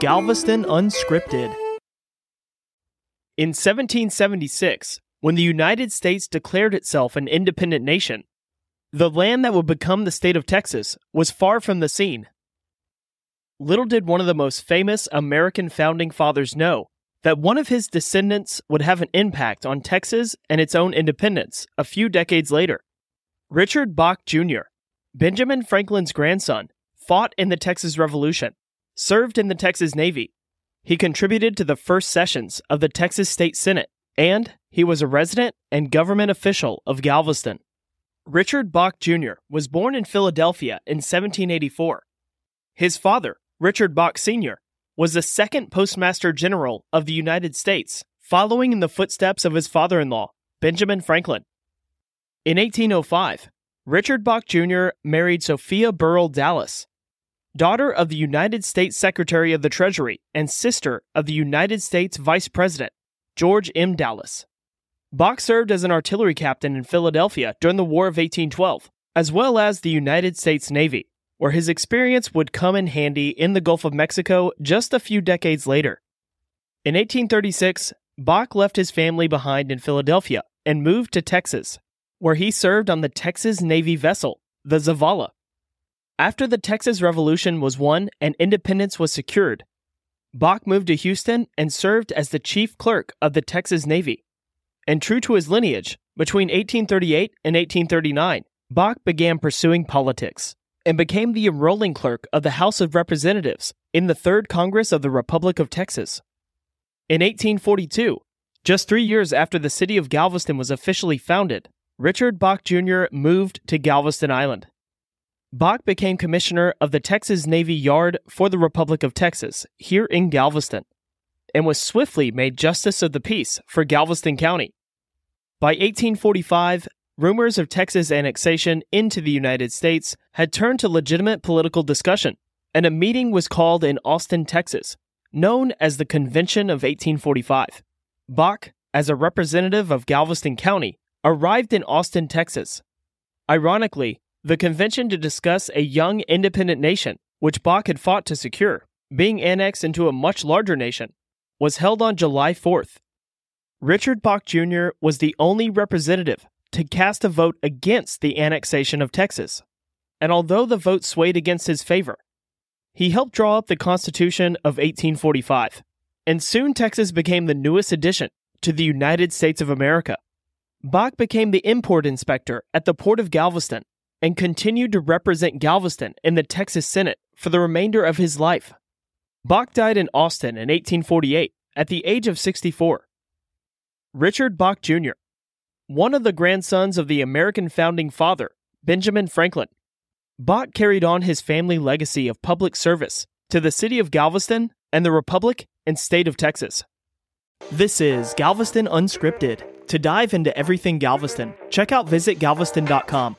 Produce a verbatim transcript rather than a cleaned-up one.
Galveston Unscripted. In seventeen seventy-six, when the United States declared itself an independent nation, the land that would become the state of Texas was far from the scene. Little did one of the most famous American founding fathers know that one of his descendants would have an impact on Texas and its own independence a few decades later. Richard Bache Junior, Benjamin Franklin's grandson, fought in the Texas Revolution, served in the Texas Navy. He contributed to the first sessions of the Texas State Senate, and he was a resident and government official of Galveston. Richard Bache Junior was born in Philadelphia in seventeen eighty-four. His father, Richard Bache Senior, was the second Postmaster General of the United States, following in the footsteps of his father-in-law, Benjamin Franklin. In eighteen oh five, Richard Bache Junior married Sophia Burrell Dallas, daughter of the United States Secretary of the Treasury and sister of the United States Vice President, George M. Dallas. Bache served as an artillery captain in Philadelphia during the War of eighteen twelve, as well as the United States Navy, where his experience would come in handy in the Gulf of Mexico just a few decades later. In eighteen thirty-six, Bache left his family behind in Philadelphia and moved to Texas, where he served on the Texas Navy vessel, the Zavala. After the Texas Revolution was won and independence was secured, Bache moved to Houston and served as the chief clerk of the Texas Navy. And true to his lineage, between eighteen thirty-eight and eighteen thirty-nine, Bache began pursuing politics and became the enrolling clerk of the House of Representatives in the Third Congress of the Republic of Texas. In eighteen forty-two, just three years after the city of Galveston was officially founded, Richard Bache Junior moved to Galveston Island. Bache became commissioner of the Texas Navy Yard for the Republic of Texas here in Galveston, and was swiftly made Justice of the Peace for Galveston County. By eighteen forty-five, rumors of Texas annexation into the United States had turned to legitimate political discussion, and a meeting was called in Austin, Texas, known as the Convention of eighteen forty-five. Bache, as a representative of Galveston County, arrived in Austin, Texas. Ironically, the convention to discuss a young independent nation, which Bache had fought to secure, being annexed into a much larger nation, was held on July fourth. Richard Bache Junior was the only representative to cast a vote against the annexation of Texas, and although the vote swayed against his favor, he helped draw up the Constitution of eighteen forty-five, and soon Texas became the newest addition to the United States of America. Bache became the import inspector at the Port of Galveston and continued to represent Galveston in the Texas Senate for the remainder of his life. Bache died in Austin in eighteen forty-eight at the age of sixty-four. Richard Bache Junior, one of the grandsons of the American founding father, Benjamin Franklin, Bache carried on his family legacy of public service to the city of Galveston and the Republic and state of Texas. This is Galveston Unscripted. To dive into everything Galveston, check out visit galveston dot com.